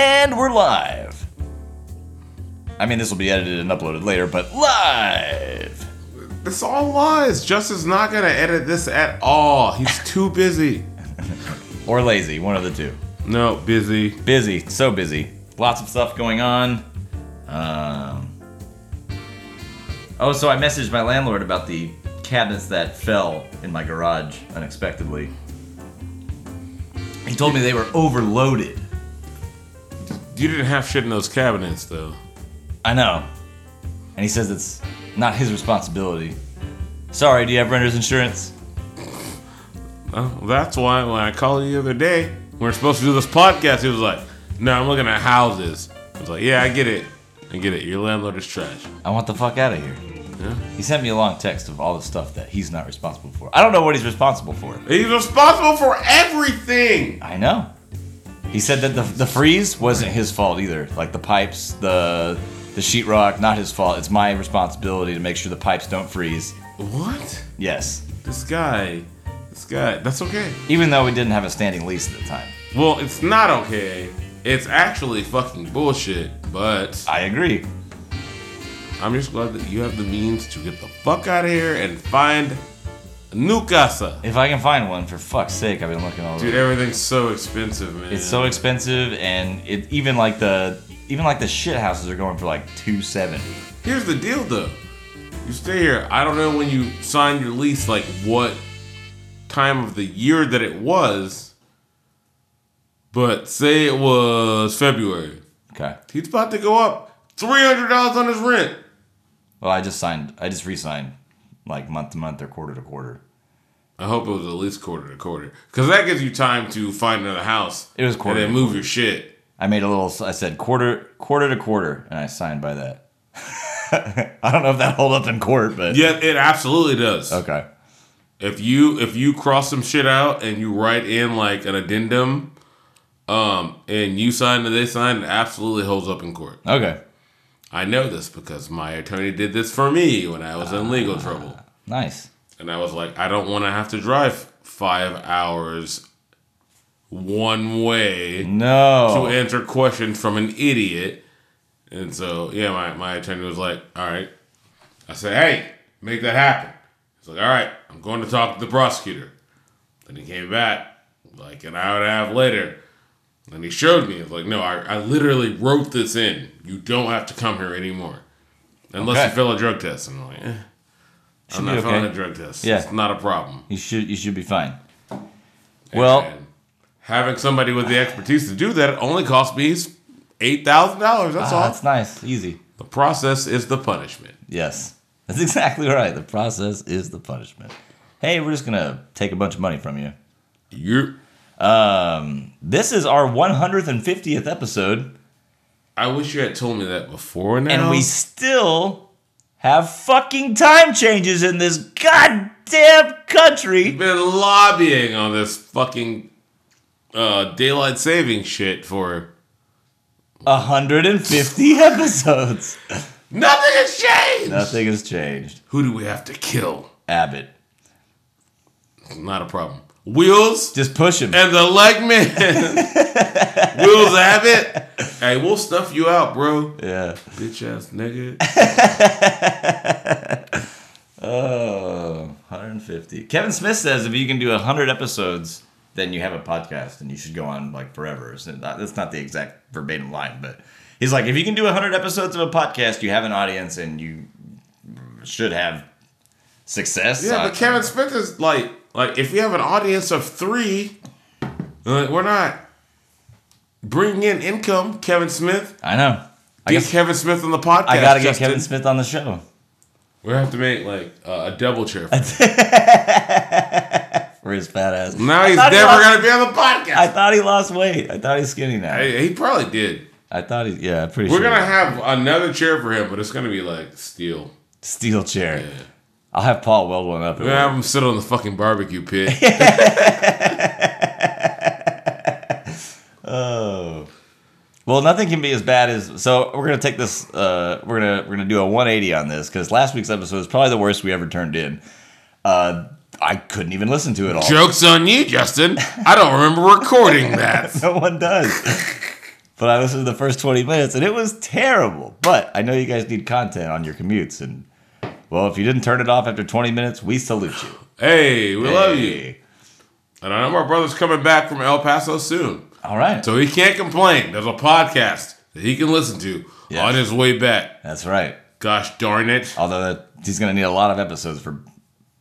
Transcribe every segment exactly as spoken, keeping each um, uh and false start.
And we're live. I mean, this will be edited and uploaded later, but live. It's all lies. Justin's not going to edit this at all. He's too busy. Or lazy, one of the two. No, busy. Busy, so busy. Lots of stuff going on. Um, oh, so I messaged my landlord about the cabinets that fell in my garage unexpectedly. He told me they were overloaded. You didn't have shit in those cabinets, though. I know. And he says it's not his responsibility. Sorry, do you have renter's insurance? Well, that's why when I called you the other day, we were supposed to do this podcast, he was like, no, I'm looking at houses. I was like, yeah, I get it. I get it. Your landlord is trash. I want the fuck out of here. Yeah. He sent me a long text of all the stuff that he's not responsible for. I don't know what he's responsible for. He's responsible for everything! I know. He said that the the freeze wasn't his fault either. Like the pipes, the the sheetrock, not his fault. It's my responsibility to make sure the pipes don't freeze. What? Yes. This guy... This guy, that's okay. Even though we didn't have a standing lease at the time. Well, it's not okay. It's actually fucking bullshit, but... I agree. I'm just glad that you have the means to get the fuck out of here and find a new casa. If I can find one, for fuck's sake, I've been looking all over. Dude, everything's so expensive, man. It's so expensive, and it even like the even like the shit houses are going for like two seventy. Here's the deal, though. You stay here. I don't know when you signed your lease, like what... time of the year that it was, but say it was February. Okay. He's about to go up three hundred dollars on his rent. Well, I just signed, I just re-signed like month to month or quarter to quarter. I hope it was at least quarter to quarter because that gives you time to find another house. It was quarter. And then move your shit. I made a little, I said quarter, quarter to quarter and I signed by that. I don't know if that hold up in court, but. Yeah, it absolutely does. Okay. If you if you cross some shit out and you write in like an addendum, um, and you sign and they sign, it absolutely holds up in court. Okay, I know this because my attorney did this for me when I was uh, in legal trouble. Nice. And I was like, I don't want to have to drive five hours one way. No. To answer questions from an idiot. And so yeah, my my attorney was like, all right. I said, hey, make that happen. Like, all right, I'm going to talk to the prosecutor. Then he came back like an hour and a half later. Then he showed me. It's like, no, I, I literally wrote this in. You don't have to come here anymore. Unless okay. you fail a drug test. And I'm like, eh, I'm not failing okay. a drug test. Yeah. It's not a problem. You should you should be fine. And well, having somebody with the expertise to do that only cost me eight thousand dollars. That's uh, all. That's nice. Easy. The process is the punishment. Yes. That's exactly right. The process is the punishment. Hey, we're just going to take a bunch of money from you. Yep. Um, this is our one hundred fiftieth episode. I wish you had told me that before now. And we still have fucking time changes in this goddamn country. We've been lobbying on this fucking uh, daylight saving shit for... one hundred fifty episodes. Nothing has changed! Nothing has changed. Who do we have to kill? Abbott. Not a problem. Wheels? Just push him. And the leg man. Wheels Abbott? Hey, we'll stuff you out, bro. Yeah. Bitch ass nigga. Oh, one hundred fifty. Kevin Smith says if you can do one hundred episodes, then you have a podcast and you should go on like forever. So that's not the exact verbatim line, but... He's like, if you can do one hundred episodes of a podcast, you have an audience and you should have success. Yeah, but Kevin Smith is like, like if you have an audience of three, like we're not bringing in income, Kevin Smith. I know. I get Kevin Smith on the podcast. I got to get Kevin Smith on the show. We're going to have to make like uh, a double chair for him. For his fat ass. Now he's never going to be on the podcast. I thought he lost weight. I thought he's skinny now. He, he probably did. I thought he, yeah, I'm pretty We're sure. We're going to have another chair for him, but it's going to be like steel. Steel chair. Yeah. I'll have Paul weld one up. We're going to have him sit on the fucking barbecue pit. Oh. Well, nothing can be as bad as, so we're going to take this, uh, we're going to we're going to do a one eighty on this, because last week's episode was probably the worst we ever turned in. Uh, I couldn't even listen to it all. Joke's on you, Justin. I don't remember recording that. No one does. But I listened to the first twenty minutes, and it was terrible. But I know you guys need content on your commutes. And, well, if you didn't turn it off after twenty minutes, we salute you. Hey, we hey. love you. And I know my brother's coming back from El Paso soon. All right. So he can't complain. There's a podcast that he can listen to yes. on his way back. That's right. Gosh darn it. Although that, he's going to need a lot of episodes for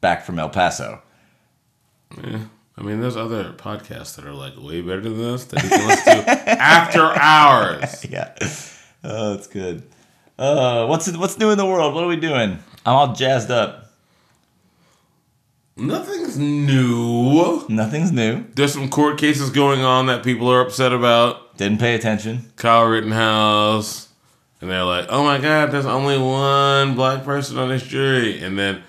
back from El Paso. Yeah. I mean, there's other podcasts that are like way better than this that you can listen to after hours. Yeah. Oh, that's good. Uh, what's what's new in the world? What are we doing? I'm all jazzed up. Nothing's new. Nothing's new. There's some court cases going on that people are upset about. Didn't pay attention. Kyle Rittenhouse. And they're like, oh my God, there's only one black person on this jury. And then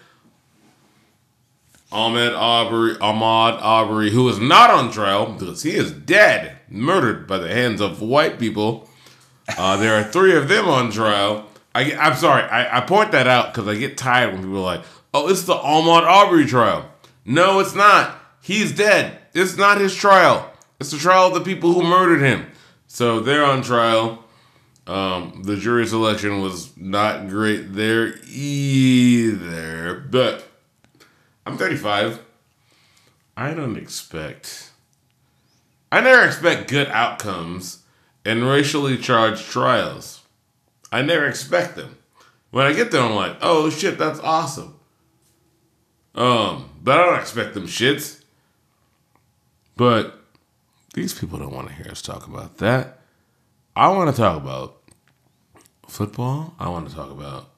Ahmaud Arbery, Ahmaud Arbery, who is not on trial because he is dead, murdered by the hands of white people. Uh, there are three of them on trial. I, I'm sorry, I, I point that out because I get tired when people are like, oh, it's the Ahmaud Arbery trial. No, it's not. He's dead. It's not his trial. It's the trial of the people who murdered him. So they're on trial. Um, the jury selection was not great there either, but I'm thirty-five. I don't expect... I never expect good outcomes in racially charged trials. I never expect them. When I get there, I'm like, oh, shit, that's awesome. Um, but I don't expect them shits. But these people don't want to hear us talk about that. I want to talk about football. I want to talk about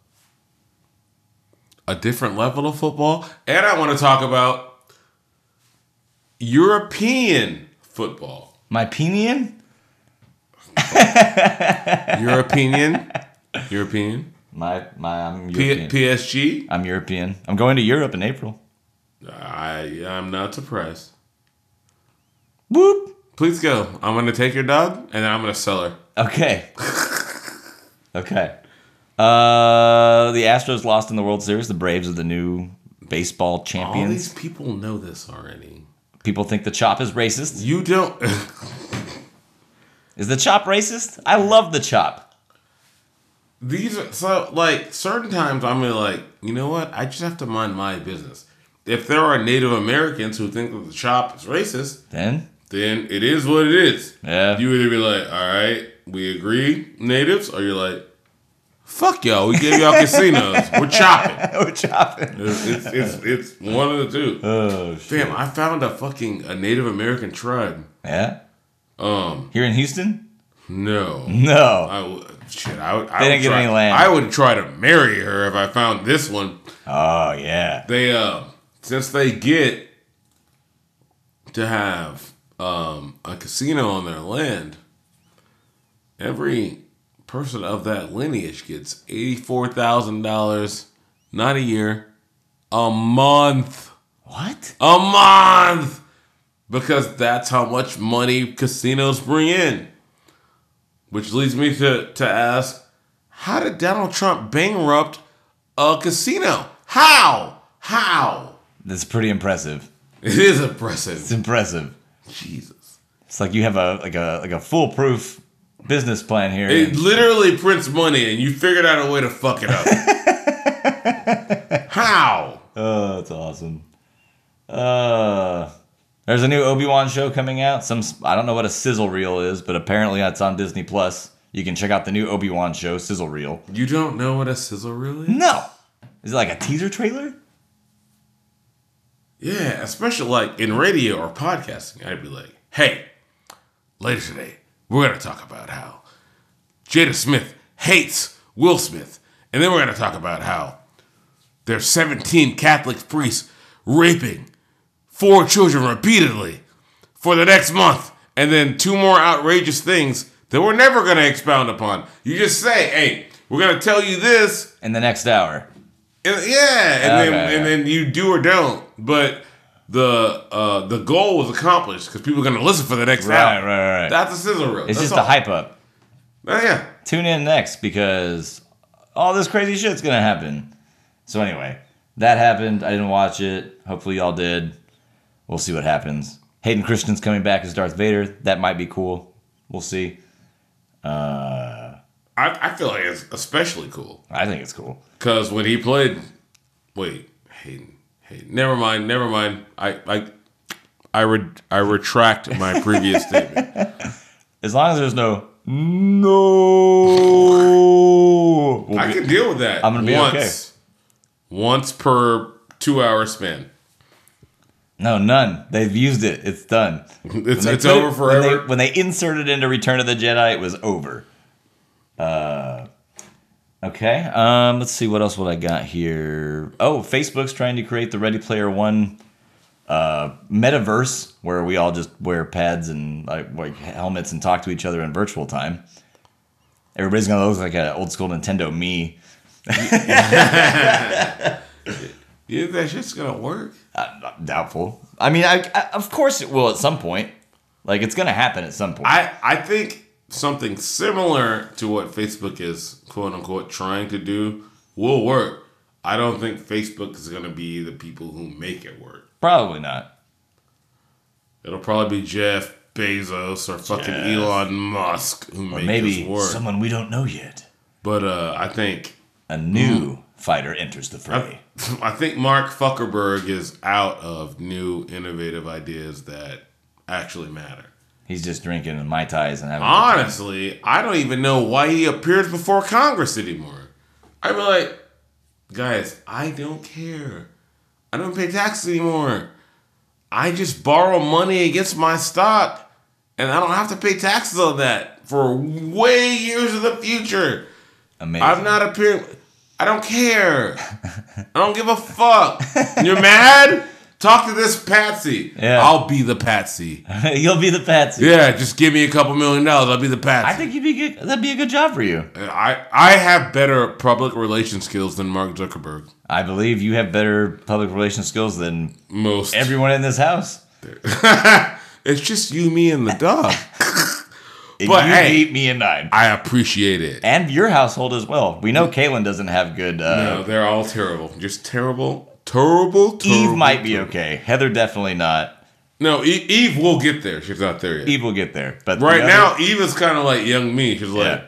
a different level of football, and I want to talk about European football. My opinion? European? European? My, my, I'm European. P- PSG? I'm European. I'm going to Europe in April. I, I'm not surprised. Whoop. Please go. I'm going to take your dog, and then I'm going to sell her. Okay. Okay. Uh, the Astros lost in the World Series. The Braves are the new baseball champions. All these people know this already. People think the Chop is racist. You don't. Is the Chop racist? I love the Chop. These are, so like certain times I'm gonna like, you know what? I just have to mind my business. If there are Native Americans who think that the Chop is racist, then then it is what it is. Yeah. You either be like, all right, we agree, natives, or you're like, fuck y'all, we gave y'all casinos. We're chopping. We're chopping. It's, it's, it's, it's one of the two. Oh, shit. Damn, I found a fucking a Native American tribe. Yeah? Um, Here in Houston? No. No. I w- shit, I, I they didn't would get try, any land. I would try to marry her if I found this one. Oh, yeah. They, uh, since they get to have um, a casino on their land, every person of that lineage gets eighty-four thousand dollars, not a year, a month. What? A month! Because that's how much money casinos bring in. Which leads me to, to ask, how did Donald Trump bankrupt a casino? How? How? That's pretty impressive. It is impressive. It's impressive. Jesus. It's like you have a like a like a foolproof business plan here. It literally prints money and you figured out a way to fuck it up. How? Oh, that's awesome. Uh, there's a new Obi-Wan show coming out. Some I don't know what a sizzle reel is, but apparently it's on Disney Plus. You can check out the new Obi-Wan show, sizzle reel. You don't know what a sizzle reel is? No. Is it like a teaser trailer? Yeah, especially like in radio or podcasting. I'd be like, hey, later today, we're going to talk about how Jada Smith hates Will Smith. And then we're going to talk about how there's seventeen Catholic priests raping four children repeatedly for the next month. And then two more outrageous things that we're never going to expound upon. You just say, hey, we're going to tell you this. In the next hour. And, yeah. And, okay. then, and then you do or don't. But The uh, the goal was accomplished because people are going to listen for the next right, hour. Right, right, right. That's a sizzle reel. It's That's just all. a hype up. Oh, yeah. Tune in next because all this crazy shit's going to happen. So anyway, that happened. I didn't watch it. Hopefully y'all did. We'll see what happens. Hayden Christensen's coming back as Darth Vader. That might be cool. We'll see. Uh, I, I feel like it's especially cool. I think it's cool. Because when he played... Wait, Hayden. Hayden. Never mind, never mind. I I, I, re- I retract my previous statement. As long as there's no... No! We'll I be, can deal with that. I'm going to be once, okay. Once per two-hour span. No, none. They've used it. It's done. It's, it's over it, forever. When they, when they inserted it into Return of the Jedi, it was over. Uh, okay. Um, let's see. What else would I got here? Oh, Facebook's trying to create the Ready Player One uh, metaverse where we all just wear pads and like, like helmets and talk to each other in virtual time. Everybody's going to look like an old school Nintendo Mii. You think that shit's going to work? Uh, doubtful. I mean, I, I, of course it will at some point. Like, it's going to happen at some point. I, I think something similar to what Facebook is, quote-unquote, trying to do will work. I don't think Facebook is going to be the people who make it work. Probably not. It'll probably be Jeff Bezos or fucking Jeff. Elon Musk who or make this work. Maybe someone we don't know yet. But uh, I think... A new... Mm, fighter enters the fray. I, I think Mark Zuckerberg is out of new innovative ideas that actually matter. He's just drinking Mai Tais and having... Honestly, I don't even know why he appears before Congress anymore. I'd be like, guys, I don't care. I don't pay taxes anymore. I just borrow money against my stock, and I don't have to pay taxes on that for way years in the future. Amazing. I'm not appearing... I don't care. I don't give a fuck. You're mad? Talk to this patsy. Yeah. I'll be the patsy. You'll be the patsy. Yeah, just give me a couple million dollars. I'll be the patsy. I think you'd be good. That'd be a good job for you. I, I have better public relations skills than Mark Zuckerberg. I believe you have better public relations skills than most everyone in this house. It's just you, me, and the dog. And but you hey, eat me and nine. I appreciate it. And your household as well. We know Caitlin doesn't have good... Uh, no, they're all terrible. Just terrible, terrible, terrible. Eve might be terrible. Okay. Heather definitely not. No, Eve, Eve will get there. She's not there yet. Eve will get there. But right the now, Eve is kind of like young me. She's yeah.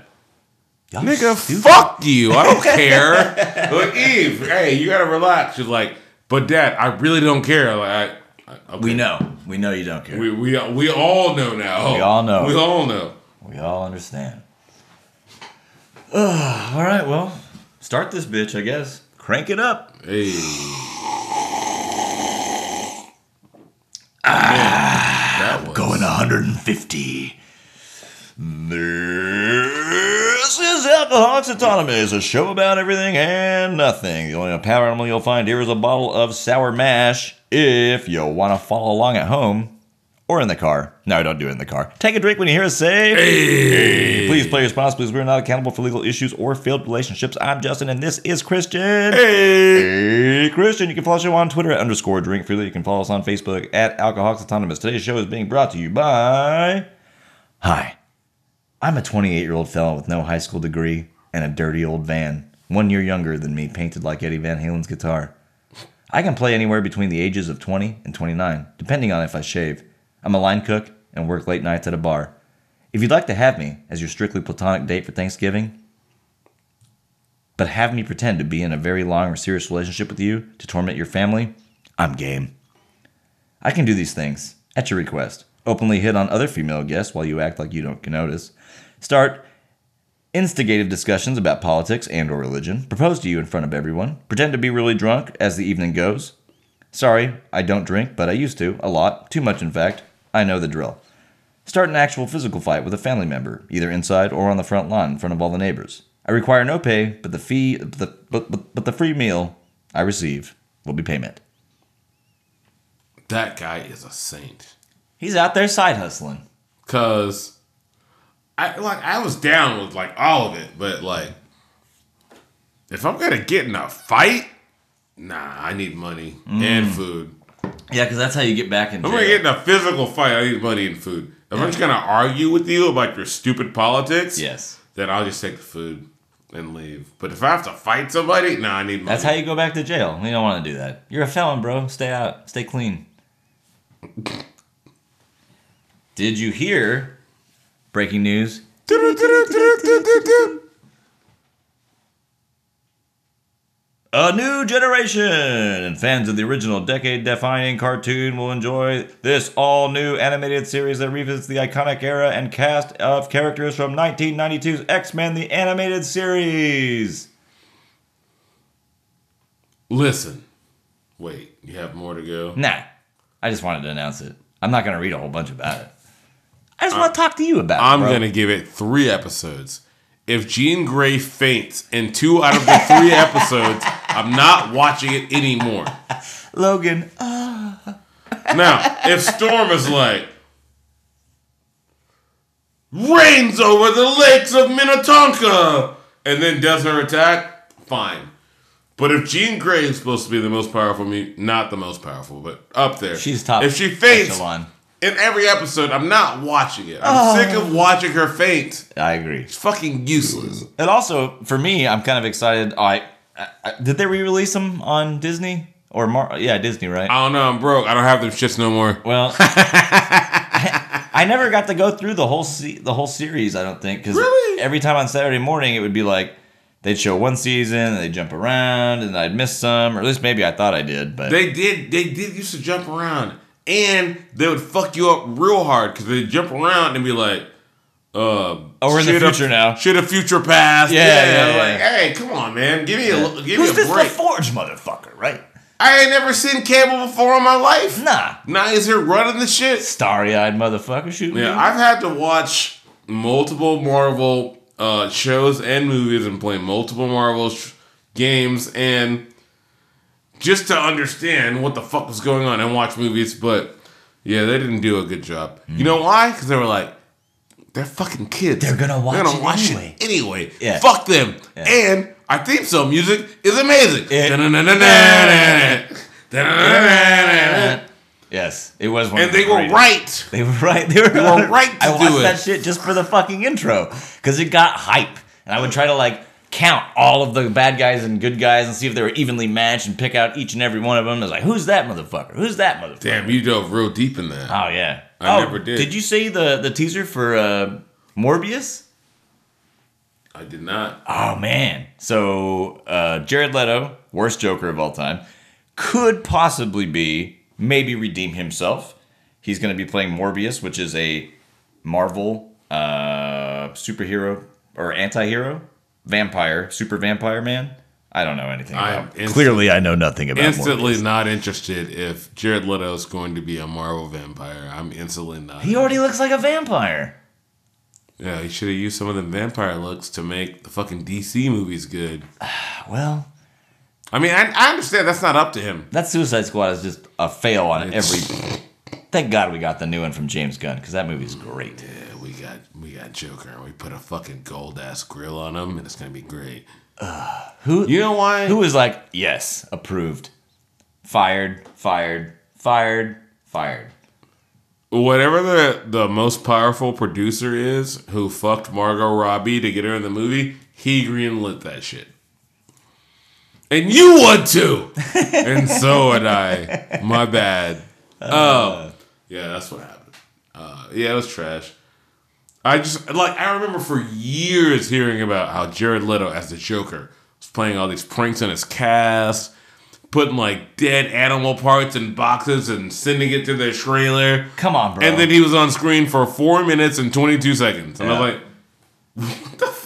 like, nigga, stupid. Fuck you. I don't care. But Eve, hey, you got to relax. She's like, but Dad, I really don't care. Like, I, I, okay. We know. We know you don't care. We, we, we all know now. We all know. We all know. We all understand. Ugh, all right, well, start this bitch, I guess. Crank it up. Hey. Ah, Man, that was... Going one hundred fifty. This is Alcoholics Anonymous, a show about everything and nothing. The only power animal you'll find here is a bottle of sour mash if you want to follow along at home. Or in the car. No, don't do it in the car. Take a drink when you hear us say, hey. Please play responsibly, as we're not accountable for legal issues or failed relationships. I'm Justin, and this is Christian. Hey, hey Christian. You can follow the show on Twitter at underscore drink freely. You can follow us on Facebook at Alcoholics Anonymous. Today's show is being brought to you by... Hi, I'm a twenty-eight-year-old fellow with no high school degree and a dirty old van. One year younger than me, painted like Eddie Van Halen's guitar. I can play anywhere between the ages of twenty and twenty-nine, depending on if I shave. I'm a line cook and work late nights at a bar. If you'd like to have me as your strictly platonic date for Thanksgiving, but have me pretend to be in a very long or serious relationship with you to torment your family, I'm game. I can do these things at your request. Openly hit on other female guests while you act like you don't notice. Start instigative discussions about politics and or religion. Propose to you in front of everyone. Pretend to be really drunk as the evening goes. Sorry, I don't drink, but I used to. A lot. Too much, in fact. I know the drill. Start an actual physical fight with a family member, either inside or on the front lawn in front of all the neighbors. I require no pay, but the fee, but the, but, but, but the free meal I receive will be payment. That guy is a saint. He's out there side hustling. Cause I like I was down with like all of it, but like if I'm gonna get in a fight, nah, I need money mm. and food. Yeah, because that's how you get back in jail. I'm going to get in a physical fight. I need money and food. If yeah. I'm just going to argue with you about your stupid politics, yes, then I'll just take the food and leave. But if I have to fight somebody, nah, I need money. That's how you go back to jail. You don't want to do that. You're a felon, bro. Stay out. Stay clean. Did you hear breaking news? A new generation and fans of the original decade-defining cartoon will enjoy this all-new animated series that revisits the iconic era and cast of characters from nineteen ninety-two's X-Men the Animated Series. Listen. Wait, you have more to go? Nah. I just wanted to announce it. I'm not going to read a whole bunch about it. I just want to talk to you about I'm it, I'm going to give it three episodes. If Jean Grey faints in two out of the three episodes, I'm not watching it anymore. Logan. Uh. Now, if Storm is like, rains over the lakes of Minnetonka, and then does her attack, fine. But if Jean Grey is supposed to be the most powerful, me not the most powerful, but up there. She's top. If she faints echelon. In every episode, I'm not watching it. I'm oh. sick of watching her faint. I agree. It's fucking useless. And also, for me, I'm kind of excited. Oh, I, I, I did they re-release them on Disney or Mar- yeah Disney, right? I don't know. I'm broke. I don't have them shits no more. Well, I, I never got to go through the whole se- the whole series. I don't think because really? Every time on Saturday morning, it would be like. They'd show one season, and they'd jump around, and I'd miss some, or at least maybe I thought I did. But They did They did used to jump around, and they would fuck you up real hard, because they'd jump around and be like, uh, oh, we're in the future a, now. Shit, a future past. Yeah, yeah, yeah, yeah. Like, hey, come on, man. Give me a, yeah. give Who's me a break. Who's this LaForge motherfucker, right? I ain't never seen Cable before in my life. Nah. Now he's here running the shit. Starry-eyed motherfucker shooting Yeah, me. I've had to watch multiple Marvel Uh, shows and movies and play multiple Marvel sh- games and just to understand what the fuck was going on and watch movies, but yeah, they didn't do a good job. Mm. You know why? Because they were like, they're fucking kids. They're gonna watch, they're gonna it, watch anyway. it anyway. Yeah. Fuck them. Yeah. And our theme song music is amazing. It- Yes, it was one and of the And they greatest. were right. They were right. They were, they were right to I do it. I watched that shit just for the fucking intro because it got hype. And I would try to, like, count all of the bad guys and good guys and see if they were evenly matched and pick out each and every one of them. I was like, who's that motherfucker? Who's that motherfucker? Damn, you dove real deep in that. Oh, yeah. I oh, never did. Did you see the, the teaser for uh, Morbius? I did not. Oh, man. So, uh, Jared Leto, worst Joker of all time, could possibly be... maybe redeem himself. He's going to be playing Morbius, which is a Marvel uh, superhero or anti-hero. Vampire. Super vampire man. I don't know anything about him. Clearly, I know nothing about instantly Morbius. Instantly not interested if Jared Leto is going to be a Marvel vampire. I'm instantly not. He already looks like a vampire. Yeah, he should have used some of the vampire looks to make the fucking D C movies good. Well... I mean, I, I understand that's not up to him. That Suicide Squad is just a fail on every... Thank God we got the new one from James Gunn, because that movie's great. Yeah, we got we got Joker, and we put a fucking gold-ass grill on him, and it's going to be great. Uh, who? You know why? Who was like, yes, approved. Fired, fired, fired, fired. Whatever the, the most powerful producer is who fucked Margot Robbie to get her in the movie, he greenlit that shit. And you would too. And so would I. My bad. Oh. Uh, um, yeah, that's what happened. Uh, yeah, it was trash. I just, like, I remember for years hearing about how Jared Leto as the Joker was playing all these pranks on his cast, putting, like, dead animal parts in boxes and sending it to their trailer. Come on, bro. And then he was on screen for four minutes and twenty-two seconds. And yeah. I was like, what the fuck?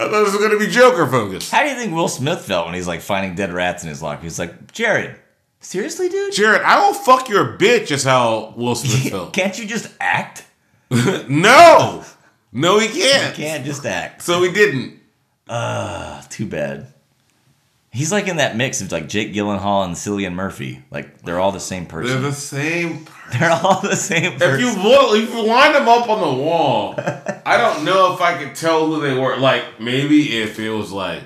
I thought this was going to be Joker-focused. How do you think Will Smith felt when he's, like, finding dead rats in his locker? He's like, Jared, seriously, dude? Jared, I will fuck your bitch is how Will Smith felt. Can't you just act? No! No, he can't. He can't just act. So he didn't. Uh, too bad. He's, like, in that mix of, like, Jake Gyllenhaal and Cillian Murphy. Like, they're all the same person. They're the same person. They're all the same person. If you look, if you line them up on the wall... I don't know if I could tell who they were. Like, maybe if it was, like,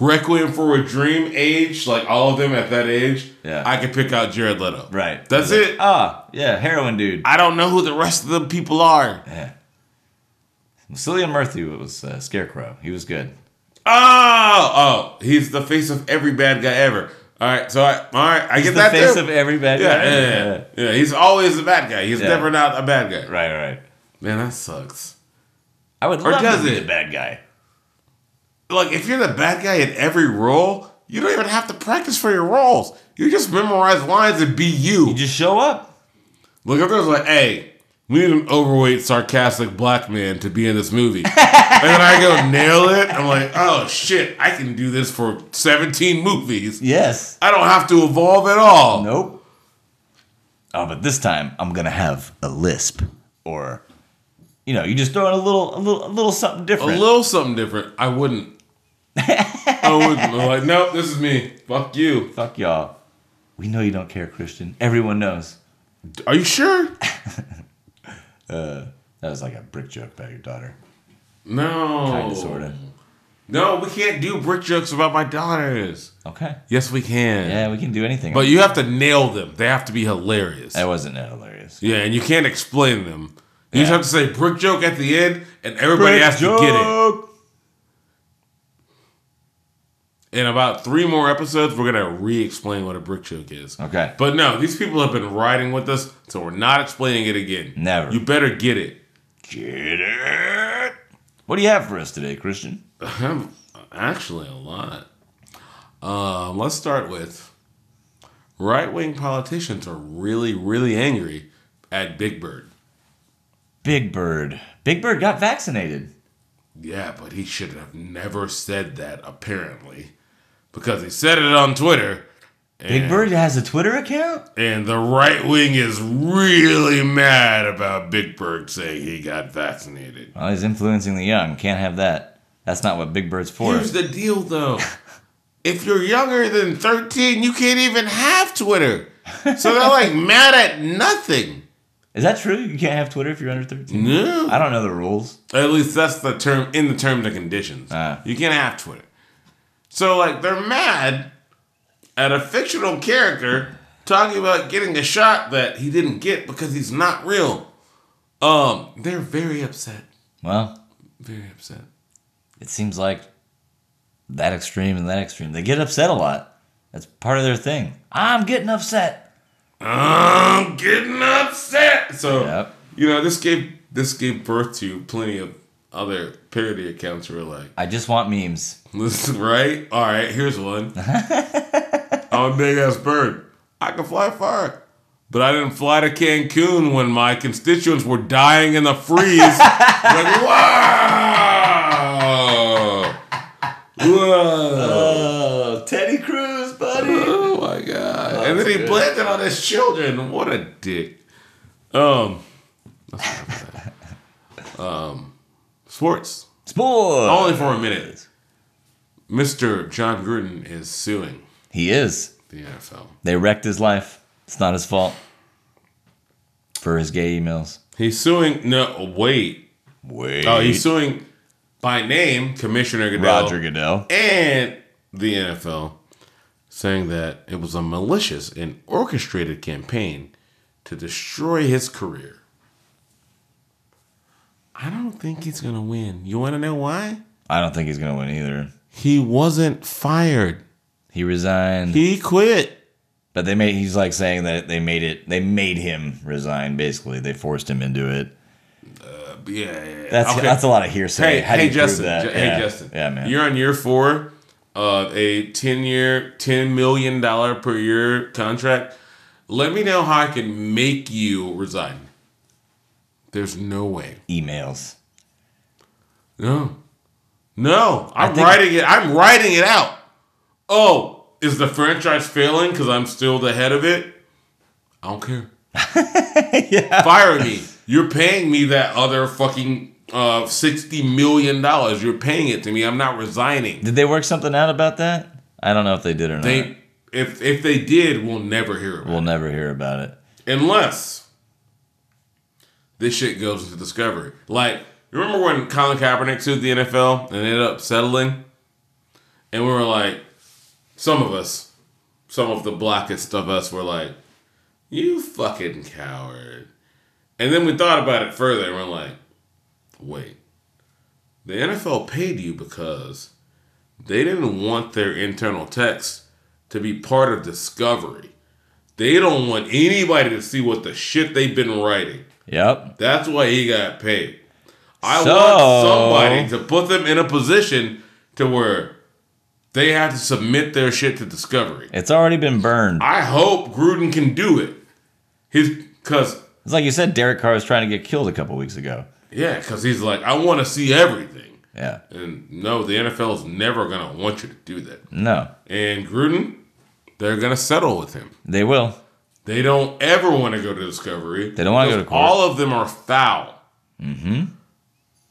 Requiem for a Dream age, like, all of them at that age, yeah. I could pick out Jared Leto. Right. That's like, it. Ah, oh, yeah, heroin dude. I don't know who the rest of the people are. Yeah. Cillian Murphy was uh, Scarecrow. He was good. Oh! Oh, he's the face of every bad guy ever. All right, so I, all right, I he's get that He's the face too. of every bad yeah, guy. Yeah, yeah, yeah, yeah. He's always the bad guy. He's yeah. never not a bad guy. Right, right. Man, that sucks. I would love to be the bad guy. Like, if you're the bad guy in every role, you don't even have to practice for your roles. You just memorize lines and be you. You just show up. Look, if there's like, hey, we need an overweight, sarcastic black man to be in this movie. And then I go nail it. I'm like, oh, shit, I can do this for seventeen movies. Yes. I don't have to evolve at all. Nope. Oh, but this time I'm going to have a lisp or... You know, you just throw in a little, a little, a little something different. A little something different. I wouldn't. I wouldn't. I'm like, nope, this is me. Fuck you. Fuck y'all. We know you don't care, Christian. Everyone knows. Are you sure? uh, that was like a brick joke about your daughter. No. Kind of, sort of. No, we can't do brick jokes about my daughters. Okay. Yes, we can. Yeah, we can do anything. But you have to nail them. They have to be hilarious. I wasn't that hilarious. Yeah, and you can't explain them. You just have to say brick joke at the end, and everybody brick has to joke. Get it. In about three more episodes, we're going to re-explain what a brick joke is. Okay. But no, these people have been riding with us, so we're not explaining it again. Never. You better get it. Get it. What do you have for us today, Christian? Actually, a lot. Uh, let's start with right-wing politicians are really, really angry at Big Bird. Big Bird. Big Bird got vaccinated. Yeah, but he should have never said that, apparently. Because he said it on Twitter. Big Bird has a Twitter account? And the right wing is really mad about Big Bird saying he got vaccinated. Well, he's influencing the young. Can't have that. That's not what Big Bird's for. Here's the deal, though. If you're younger than thirteen, you can't even have Twitter. So they're, like, mad at nothing. Is that true? You can't have Twitter if you're under thirteen? No. I don't know the rules. At least that's the term in the terms and conditions. Uh, you can't have Twitter. So, like, they're mad at a fictional character talking about getting a shot that he didn't get because he's not real. Um, they're very upset. Well. Very upset. It seems like that extreme and that extreme. They get upset a lot. That's part of their thing. I'm getting upset. I'm getting upset. So, yep. You know, this gave this gave birth to plenty of other parody accounts who were like, I just want memes. Listen, right? All right, here's one. I'm a big ass bird. I can fly far. But I didn't fly to Cancun when my constituents were dying in the freeze. Like, wow! Whoa! Uh, Teddy Cruz, buddy. And then he blamed it on his children. What a dick. Um, um, sports. Sports. Only for a minute. Mister John Gruden is suing. He is. The N F L. They wrecked his life. It's not his fault. For his gay emails. He's suing. No, wait. Wait. Oh, he's suing by name Commissioner Goodell. Roger Goodell. And the N F L. Saying that it was a malicious and orchestrated campaign to destroy his career. I don't think he's going to win. You want to know why? I don't think he's going to win either. He wasn't fired. He resigned. He quit. But they made he's like saying that they made it they made him resign basically. They forced him into it. Uh, yeah, yeah. That's okay. That's a lot of hearsay. Hey, How do hey you Justin. Prove that? J- yeah. Hey Justin. Yeah, man. You're on year four. Uh, a ten-year, ten million dollars per year contract. Let me know how I can make you resign. There's no way. Emails. No. No. I'm think- writing it. I'm writing it out. Oh, is the franchise failing because I'm still the head of it? I don't care. Yeah. Fire me. You're paying me that other fucking... Uh, sixty million dollars. You're paying it to me. I'm not resigning. Did they work something out about that? I don't know if they did or they, not. If if they did, we'll never hear about we'll it. We'll never hear about it. Unless this shit goes into discovery. Like, remember when Colin Kaepernick sued the N F L and ended up settling? And we were like, some of us, some of the blackest of us were like, you fucking coward. And then we thought about it further and we're like, wait, the N F L paid you because they didn't want their internal text to be part of discovery. They don't want anybody to see what the shit they've been writing. Yep. That's why he got paid. I so, want somebody to put them in a position to where they have to submit their shit to Discovery. It's already been burned. I hope Gruden can do it. His, cause it's like you said, Derek Carr was trying to get killed a couple weeks ago. Yeah, because he's like, I want to see everything. Yeah. And no, the N F L is never going to want you to do that. No. And Gruden, they're going to settle with him. They will. They don't ever want to go to Discovery. They don't want to go to court. All of them are foul. Mm-hmm.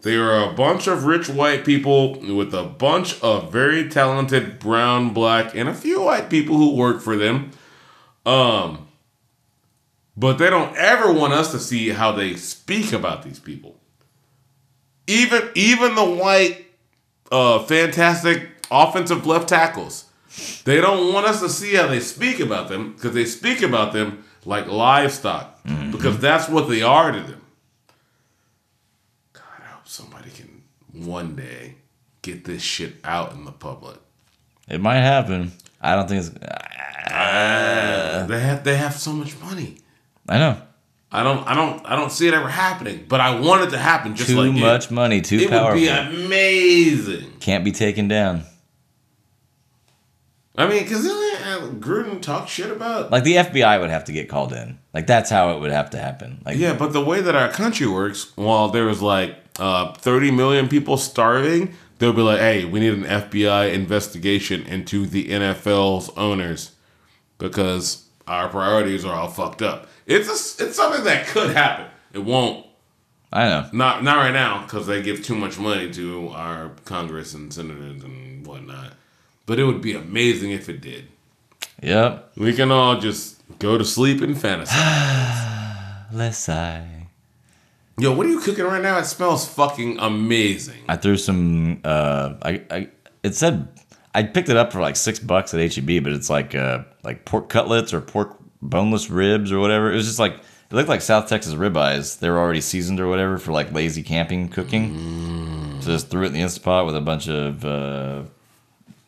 They are a bunch of rich white people with a bunch of very talented brown, black, and a few white people who work for them. Um, but they don't ever want us to see how they speak about these people. Even even the white, uh, fantastic offensive left tackles. They don't want us to see how they speak about them because they speak about them like livestock. Mm-hmm. Because that's what they are to them. God, I hope somebody can one day get this shit out in the public. It might happen. I don't think it's... Uh, they have they have so much money. I know. I don't I don't I don't see it ever happening, but I want it to happen just too like Too much it. money, too it powerful. It would be amazing. Can't be taken down. I mean, because Gruden talks shit about... Like, the F B I would have to get called in. Like, that's how it would have to happen. Like, yeah, but the way that our country works, while there was, like, uh, thirty million people starving, they'll be like, hey, we need an F B I investigation into the N F L's owners because our priorities are all fucked up. It's a, it's something that could happen. It won't. I know. Not, not right now, because they give too much money to our Congress and senators and whatnot. But it would be amazing if it did. Yep. We can all just go to sleep and fantasize. Let's sigh. Yo, what are you cooking right now? It smells fucking amazing. I threw some... Uh, I, I It said... I picked it up for like six bucks at H E B, but it's like uh, like pork cutlets or pork boneless ribs or whatever. It was just like... It looked like South Texas ribeyes. They were already seasoned or whatever for like lazy camping cooking. Mm. So just threw it in the Instant Pot with a bunch of... Uh,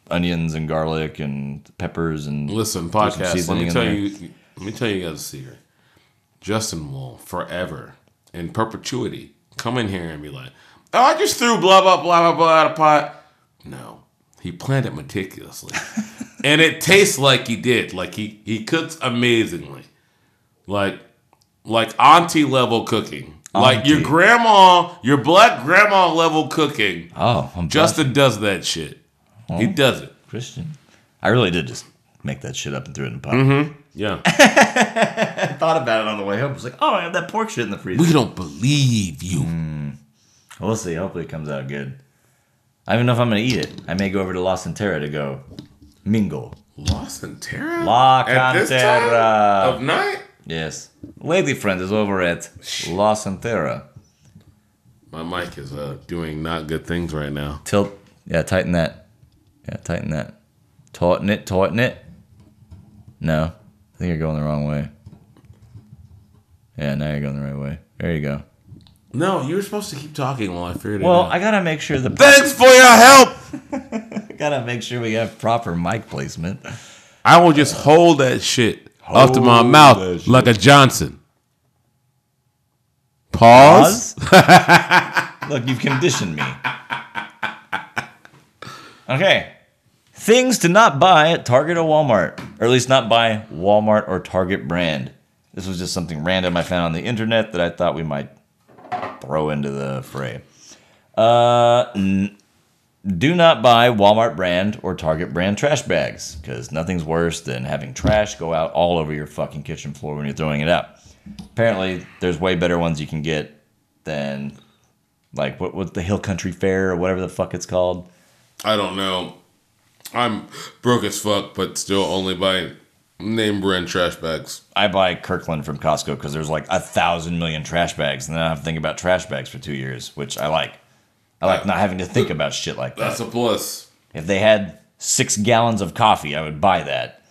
onions and garlic and peppers and listen podcast. Let me tell you. Let me tell you guys a secret. Justin will forever in perpetuity come in here and be like, "Oh, I just threw blah blah blah blah blah out of pot." No, he planned it meticulously, and it tastes like he did. Like he he cooks amazingly, like like auntie level cooking. Like auntie. Your grandma, your black grandma level cooking. Oh, I'm Justin blushing. Does that shit. Oh, he does it. Christian. I really did just make that shit up and threw it in the pot. Mm-hmm. Yeah. I thought about it on the way home. I was like, oh, I have that pork shit in the freezer. We don't believe you. Mm. We'll see. Hopefully it comes out good. I don't even know if I'm going to eat it. I may go over to La Cantera to go mingle. La Cantera? La Cantera. At this time of night? Yes. Lady friend is over at La Cantera. My mic is uh, doing not good things right now. Tilt. Yeah, tighten that. Yeah, tighten that. Tighten it, tighten it. No. I think you're going the wrong way. Yeah, now you're going the right way. There you go. No, you were supposed to keep talking while I figured well, it out. Well, I gotta make sure the... Thanks pro- for your help! Gotta make sure we have proper mic placement. I will just uh, hold that shit hold up to my mouth like a Johnson. Pause? Pause? Look, you've conditioned me. Okay. Things to not buy at Target or Walmart. Or at least not buy Walmart or Target brand. This was just something random I found on the internet that I thought we might throw into the fray. Uh, n- do not buy Walmart brand or Target brand trash bags. Because nothing's worse than having trash go out all over your fucking kitchen floor when you're throwing it out. Apparently, there's way better ones you can get than, like, what what's the Hill Country Fair or whatever the fuck it's called. I don't know. I'm broke as fuck, but still only buy name brand trash bags. I buy Kirkland from Costco because there's like a thousand million trash bags, and then I don't have to think about trash bags for two years, which I like. I like I, not having to think about shit like that. That's a plus. If they had six gallons of coffee, I would buy that.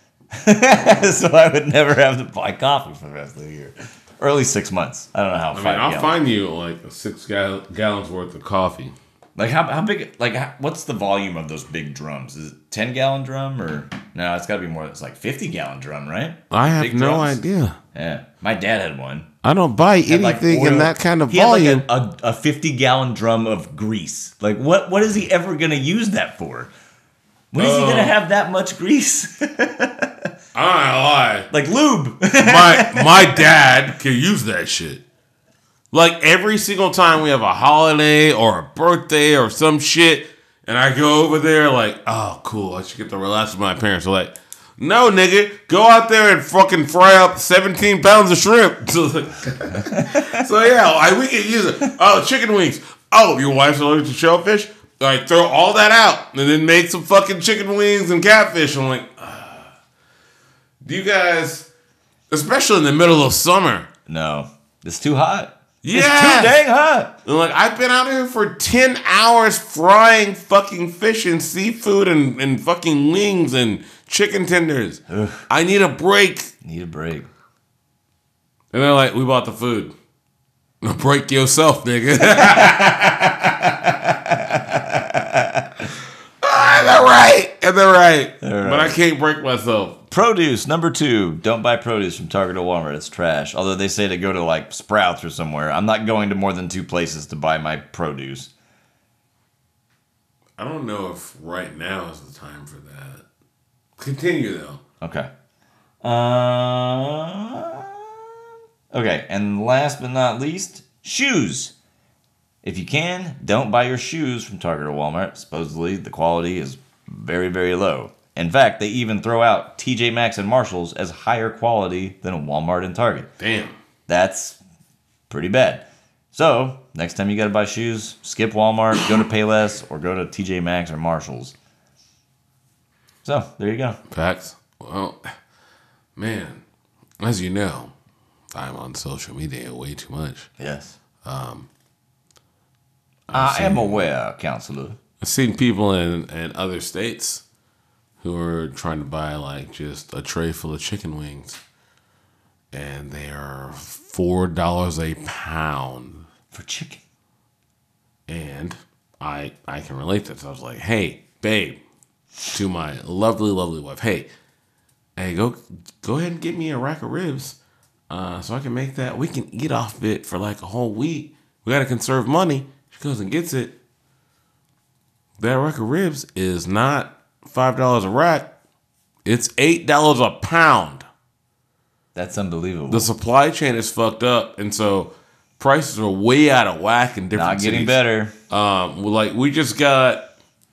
So I would never have to buy coffee for the rest of the year. Or at least six months. I don't know how I five mean, I'll gallons. Find you like six gall- gallons worth of coffee. Like how how big? Like how, what's the volume of those big drums? Is it ten gallon drum or no? It's got to be more. It's like fifty gallon drum, right? I have big no drums. idea. Yeah, my dad had one. I don't buy anything like oil, in that kind of he volume. Had like a, a, a fifty gallon drum of grease. Like what? What is he ever gonna use that for? When uh, is he gonna have that much grease? I don't lie. Like lube. my my dad can use that shit. Like, every single time we have a holiday or a birthday or some shit, and I go over there like, oh, cool, I should get to relax with my parents. They're like, no, nigga, go out there and fucking fry up seventeen pounds of shrimp. So, so yeah, I, we can use it. Oh, chicken wings. Oh, your wife's allergic to shellfish? All right, throw all that out and then make some fucking chicken wings and catfish. I'm like, ah. Do you guys, especially in the middle of summer. No, it's too hot. Yeah. It's too dang hot. And like, I've been out here for ten hours frying fucking fish and seafood and, and fucking wings and chicken tenders. Ugh. I need a break. Need a break. And they're like, we bought the food. Break yourself, nigga. ah, they're right. And they're right. They're right. But I can't break myself. Produce, number two. Don't buy produce from Target or Walmart. It's trash. Although they say to go to, like, Sprouts or somewhere. I'm not going to more than two places to buy my produce. I don't know if right now is the time for that. Continue, though. Okay. Uh, okay, and last but not least, shoes. If you can, don't buy your shoes from Target or Walmart. Supposedly, the quality is very, very low. In fact, they even throw out T J Maxx and Marshalls as higher quality than Walmart and Target. Damn. That's pretty bad. So, next time you got to buy shoes, skip Walmart, go to Payless, or go to T J Maxx or Marshalls. So, there you go. Facts. Well, man, as you know, I'm on social media way too much. Yes. Um, I seen, am aware, counselor. I've seen people in, in other states who are trying to buy like just a tray full of chicken wings, and they are four dollars a pound for chicken. And I I can relate to this. I was like, hey, babe, to my lovely, lovely wife, hey, hey, go go ahead and get me a rack of ribs, uh, so I can make that. We can eat off it for like a whole week. We gotta conserve money. She goes and gets it. That rack of ribs is not five dollars a rack, it's eight dollars a pound. That's unbelievable. The supply chain is fucked up, and so prices are way out of whack in different Not getting cities. better. Um, like we just got,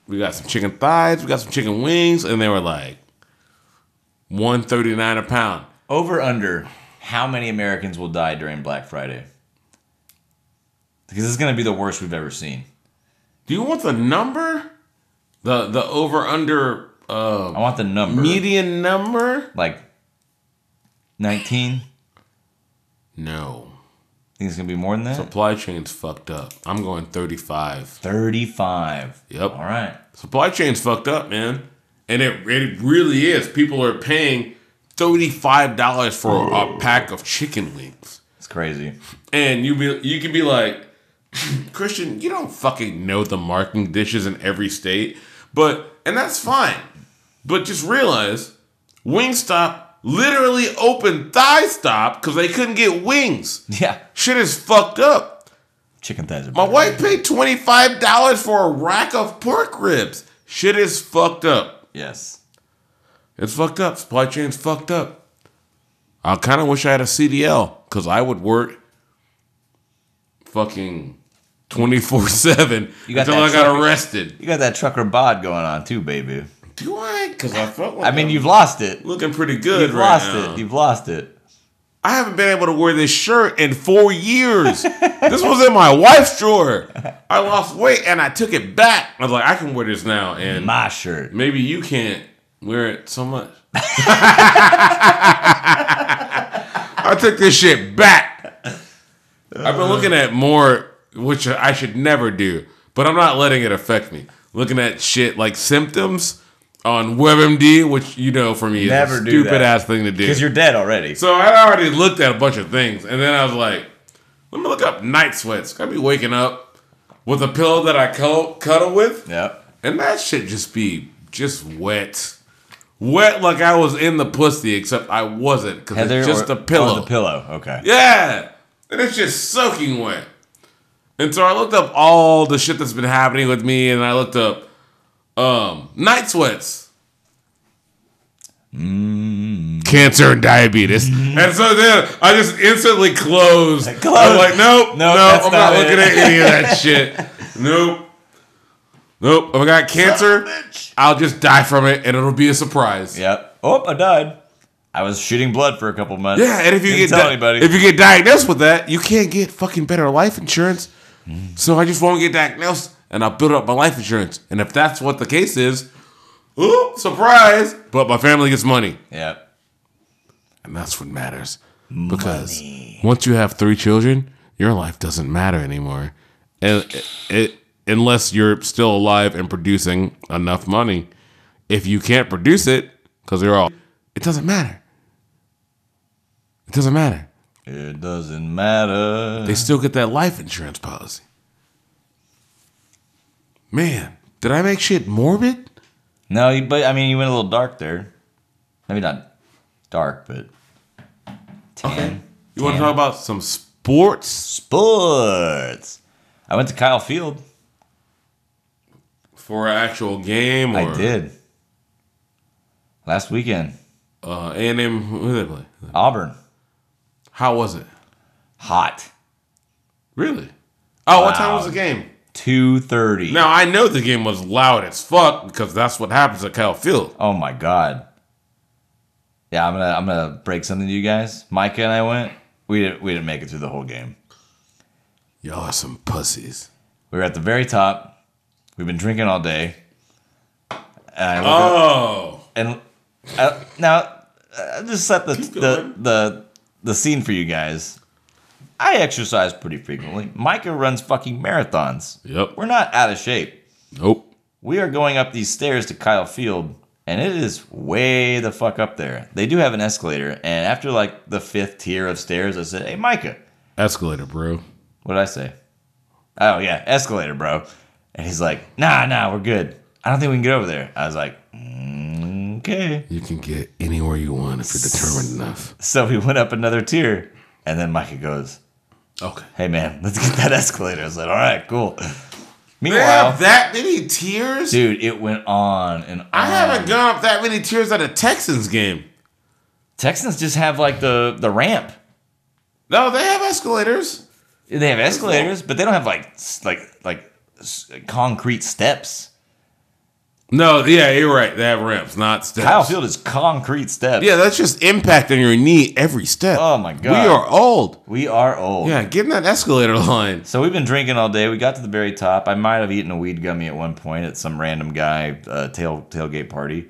we got some chicken thighs, we got some chicken wings, and they were like one thirty-nine a pound. Over under, how many Americans will die during Black Friday? Because this is going to be the worst we've ever seen. Do you want the number? The the over under. Uh, I want the number. Median number. Like nineteen. No. Think it's gonna be more than that. Supply chain's fucked up. I'm going thirty five. Thirty five. Yep. All right. Supply chain's fucked up, man, and it it really is. People are paying thirty five dollars for oh. a pack of chicken wings. It's crazy. And you be you can be like, Christian, you don't fucking know the marketing dishes in every state. But, and that's fine. But just realize Wingstop literally opened Thigh Stop because they couldn't get wings. Yeah. Shit is fucked up. Chicken thighs are My wife paid twenty-five dollars for a rack of pork ribs. Shit is fucked up. Yes. It's fucked up. Supply chain's fucked up. I kind of wish I had a C D L because I would work fucking twenty-four seven until I got arrested. You got that trucker bod going on too, baby. Do I? Because I felt like I mean, I'm you've lost it. Looking pretty good you've right now. You've lost it. You've lost it. I haven't been able to wear this shirt in four years. This was in my wife's drawer. I lost weight and I took it back. I was like, I can wear this now. And my shirt. Maybe you can't wear it so much. I took this shit back. I've been looking at more... which I should never do, but I'm not letting it affect me. Looking at shit like symptoms on WebMD, which you know for me never is a stupid that. ass thing to do. Because you're dead already. So I already looked at a bunch of things, and then I was like, let me look up night sweats. I'd be waking up with a pillow that I cuddle, cuddle with. Yep. And that shit just be just wet. Wet like I was in the pussy, except I wasn't, because it's just or, a pillow. Oh, the pillow, okay. Yeah. And it's just soaking wet. And so I looked up all the shit that's been happening with me, and I looked up um, night sweats. Mm. Cancer and diabetes. Mm. And so then I just instantly closed. I closed. I'm like, nope, nope no, I'm not, not looking at any of that shit. Nope. Nope. If I got cancer, I'll just die from it, and it'll be a surprise. Yep. Oh, I died. I was shooting blood for a couple months. Yeah, and if you Didn't get tell di- anybody. if you get diagnosed with that, you can't get fucking better life insurance. Mm. So I just won't get diagnosed, and I'll build up my life insurance. And if that's what the case is, ooh, surprise! But my family gets money. Yep. And that's what matters, because money. Once you have three children, your life doesn't matter anymore, and it, it, unless you're still alive and producing enough money. If you can't produce it, because they're all, it doesn't matter. It doesn't matter. It doesn't matter. They still get that life insurance policy. Man, did I make shit morbid? No, you, but I mean, you went a little dark there. Maybe not dark, but tan. Okay. You want to talk about some sports? Sports. I went to Kyle Field. For an actual game? Or? I did. Last weekend. Uh, A and M, who did they play? Auburn. How was it? Hot. Really? Oh, loud. What time was the game? two thirty. Now, I know the game was loud as fuck, because that's what happens at Kyle Field. Oh, my God. Yeah, I'm going to I'm gonna break something to you guys. Micah and I went. We didn't, we didn't make it through the whole game. Y'all are some pussies. We were at the very top. We've been drinking all day. And I oh. Up, and I, now, I just set the the, the the scene for you guys. I exercise pretty frequently. Micah runs fucking marathons. Yep. We're not out of shape. Nope. We are going up these stairs to Kyle Field, and it is way the fuck up there. They do have an escalator, and after like the fifth tier of stairs, I said, hey, Micah. Escalator, bro. What did I say? Oh, yeah, escalator, bro. And he's like, nah, nah, we're good. I don't think we can get over there. I was like, okay. You can get anywhere you want if you're determined enough. So we went up another tier, and then Micah goes, okay, hey, man, let's get that escalator. I was like, all right, cool. Meanwhile, they have that many tiers? Dude, it went on and on. I haven't gone up that many tiers at a Texans game. Texans just have, like, the, the ramp. No, they have escalators. They have escalators, but they don't have like like like concrete steps. No, yeah, you're right. They have ramps, not steps. Kyle Field is concrete steps. Yeah, that's just impact on your knee every step. Oh my God, we are old. We are old. Yeah, get in that escalator line. So we've been drinking all day. We got to the very top. I might have eaten a weed gummy at one point at some random guy uh, tail tailgate party.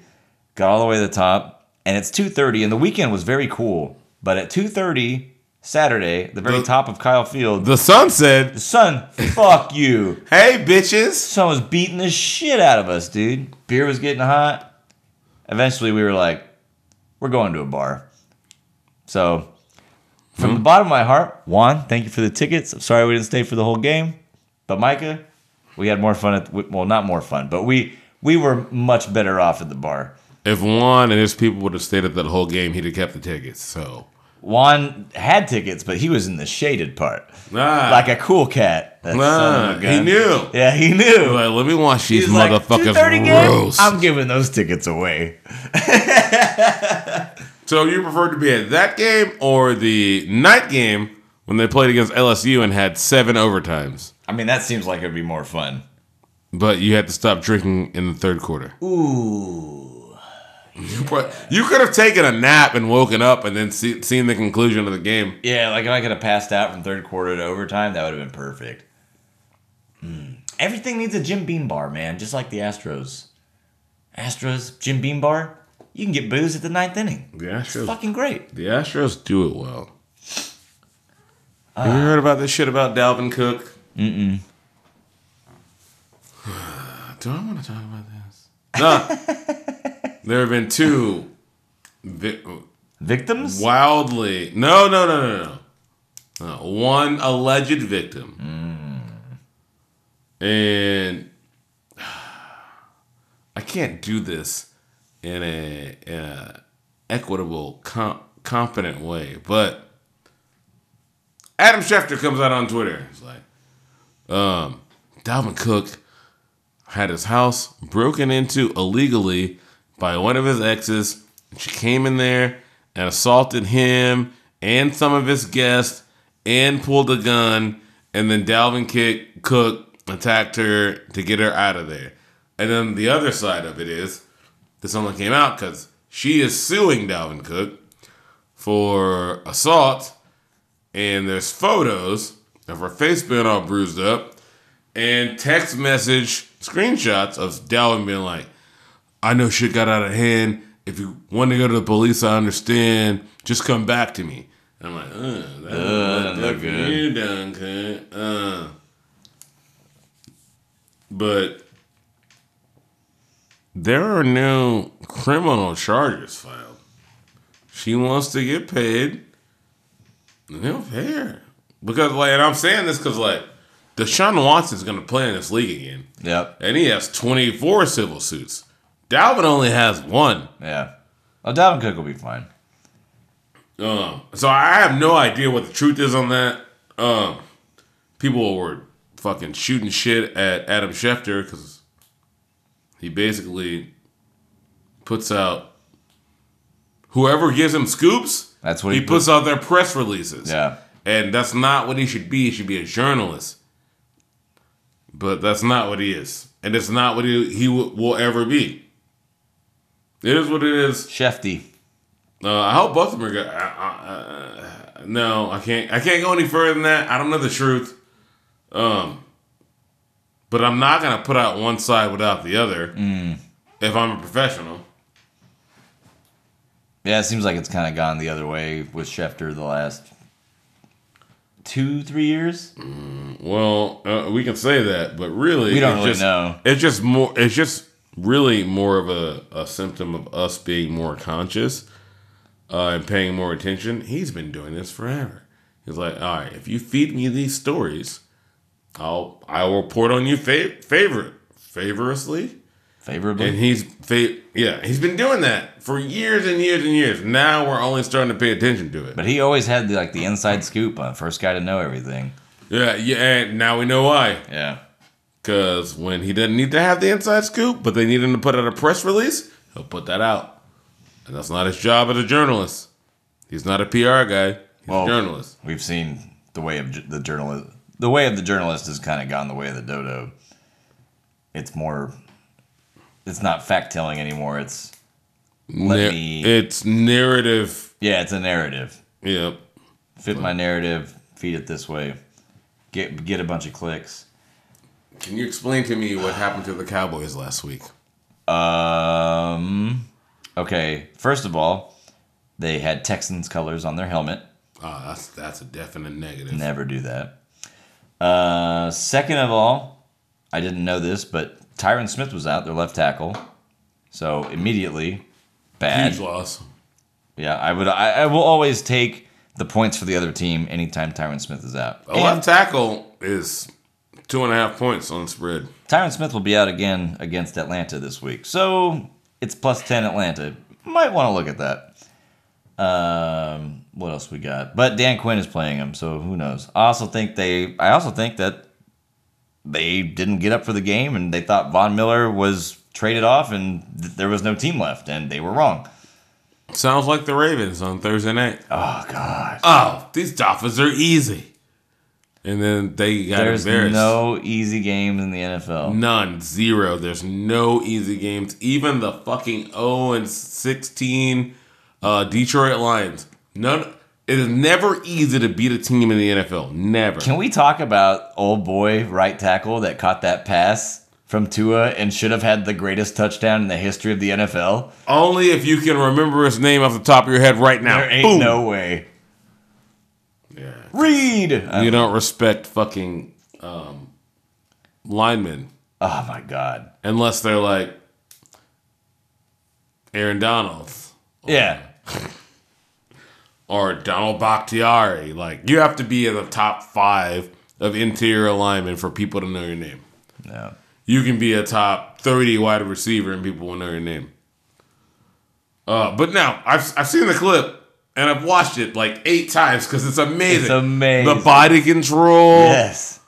Got all the way to the top, and it's two thirty. And the weekend was very cool, but at two thirty. Saturday, the very the, top of Kyle Field. The sun said. The sun, fuck you. Hey, bitches. Sun was beating the shit out of us, dude. Beer was getting hot. Eventually, we were like, we're going to a bar. So, from mm-hmm. the bottom of my heart, Juan, thank you for the tickets. I'm sorry we didn't stay for the whole game. But Micah, we had more fun. At the, well, not more fun, but we, we were much better off at the bar. If Juan and his people would have stayed at that whole game, he'd have kept the tickets, so... Juan had tickets, but he was in the shaded part. Nah. Like a cool cat. That nah. son of a gun. He knew. Yeah, he knew. Like, let me watch these He's motherfuckers like, roast. I'm giving those tickets away. So you preferred to be at that game or the night game when they played against L S U and had seven overtimes? I mean, that seems like it would be more fun. But you had to stop drinking in the third quarter. Ooh. You, probably, you could have taken a nap and woken up and then see, seen the conclusion of the game. Yeah, like if I could have passed out from third quarter to overtime, that would have been perfect. Mm. Everything needs a Jim Beam bar, man, just like the Astros. Astros, Jim Beam bar, you can get booze at the ninth inning. The Astros, it's fucking great. The Astros do it well. Uh, have you heard about this shit about Dalvin Cook? Mm-mm. Do I want to talk about this? No. There have been two vi- victims. Wildly, no, no, no, no, no. Uh, one alleged victim mm. And I can't do this in a, in a equitable, comp, competent way, but Adam Schefter comes out on Twitter. It's like, um, Dalvin Cook had his house broken into illegally by one of his exes. She came in there and assaulted him and some of his guests and pulled a gun. And then Dalvin Kick, Cook attacked her to get her out of there. And then the other side of it is this only came out because she is suing Dalvin Cook for assault. And there's photos of her face being all bruised up and text message screenshots of Dalvin being like, I know shit got out of hand. If you want to go to the police, I understand. Just come back to me. And I'm like, uh, that uh, look good. You done, cunt. Uh. But there are no criminal charges filed. She wants to get paid. They'll pay her. Because, like, and I'm saying this because, like, Deshaun Watson's going to play in this league again. Yep. And he has twenty-four civil suits. Dalvin only has one. Yeah. Well, Dalvin Cook will be fine. Um, so I have no idea what the truth is on that. Um, people were fucking shooting shit at Adam Schefter because he basically puts out whoever gives him scoops. That's what he, he puts, puts out their press releases. Yeah, and that's not what he should be. He should be a journalist, but that's not what he is, and it's not what he he w- will ever be. It is what it is. Shefty. Uh, I hope both of them are good. I, I, I, no, I can't. I can't go any further than that. I don't know the truth. Um, but I'm not gonna put out one side without the other. Mm. If I'm a professional. Yeah, it seems like it's kind of gone the other way with Schefter the last two, three years. Mm, well, uh, we can say that, but really, we don't really just, know. It's just more. It's just really more of a, a symptom of us being more conscious uh, and paying more attention. He's been doing this forever. He's like, all right, if you feed me these stories, I'll I'll report on you fav- favor favorously. Favorably. And he's, fa- yeah, he's been doing that for years and years and years. Now we're only starting to pay attention to it. But he always had the, like the inside scoop on first guy to know everything. Yeah, yeah, and now we know why. Yeah. Because when he doesn't need to have the inside scoop, but they need him to put out a press release, he'll put that out. And that's not his job as a journalist. He's not a P R guy. He's well, a journalist. We've seen the way of the journalist. The way of the journalist has kind of gone the way of the dodo. It's more... It's not fact-telling anymore. It's let Na- me... It's narrative. Yeah, it's a narrative. Yep. Fit my narrative. Feed it this way. Get get a bunch of clicks. Can you explain to me what happened to the Cowboys last week? Um. Okay. First of all, they had Texans colors on their helmet. Oh, that's that's a definite negative. Never do that. Uh. Second of all, I didn't know this, but Tyron Smith was out, their left tackle. So immediately, bad. Huge loss. Yeah, I would. I, I will always take the points for the other team anytime Tyron Smith is out. A left tackle is two and a half points on spread. Tyron Smith will be out again against Atlanta this week. So it's plus ten Atlanta. Might want to look at that. Um, what else we got? But Dan Quinn is playing him, so who knows? I also think they. I also think that. They didn't get up for the game, and they thought Von Miller was traded off, and th- there was no team left, and they were wrong. Sounds like the Ravens on Thursday night. Oh, God. Oh, these Dolphins are easy. And then they got There's embarrassed. There's no easy games in the N F L. None. Zero. There's no easy games. Even the fucking oh and sixteen uh, Detroit Lions. None. It is never easy to beat a team in the N F L. Never. Can we talk about old boy right tackle that caught that pass from Tua and should have had the greatest touchdown in the history of the N F L? Only if you can remember his name off the top of your head right now. There ain't Boom. no way. Yeah. Reed! You um, don't respect fucking um, linemen. Oh, my God. Unless they're like Aaron Donald. Yeah. Or Donald Bakhtiari. Like, you have to be in the top five of interior linemen for people to know your name. Yeah. You can be a top thirty wide receiver and people will know your name. Uh, but now, I've I've seen the clip and I've watched it like eight times because it's amazing. It's amazing. The body control. Yes.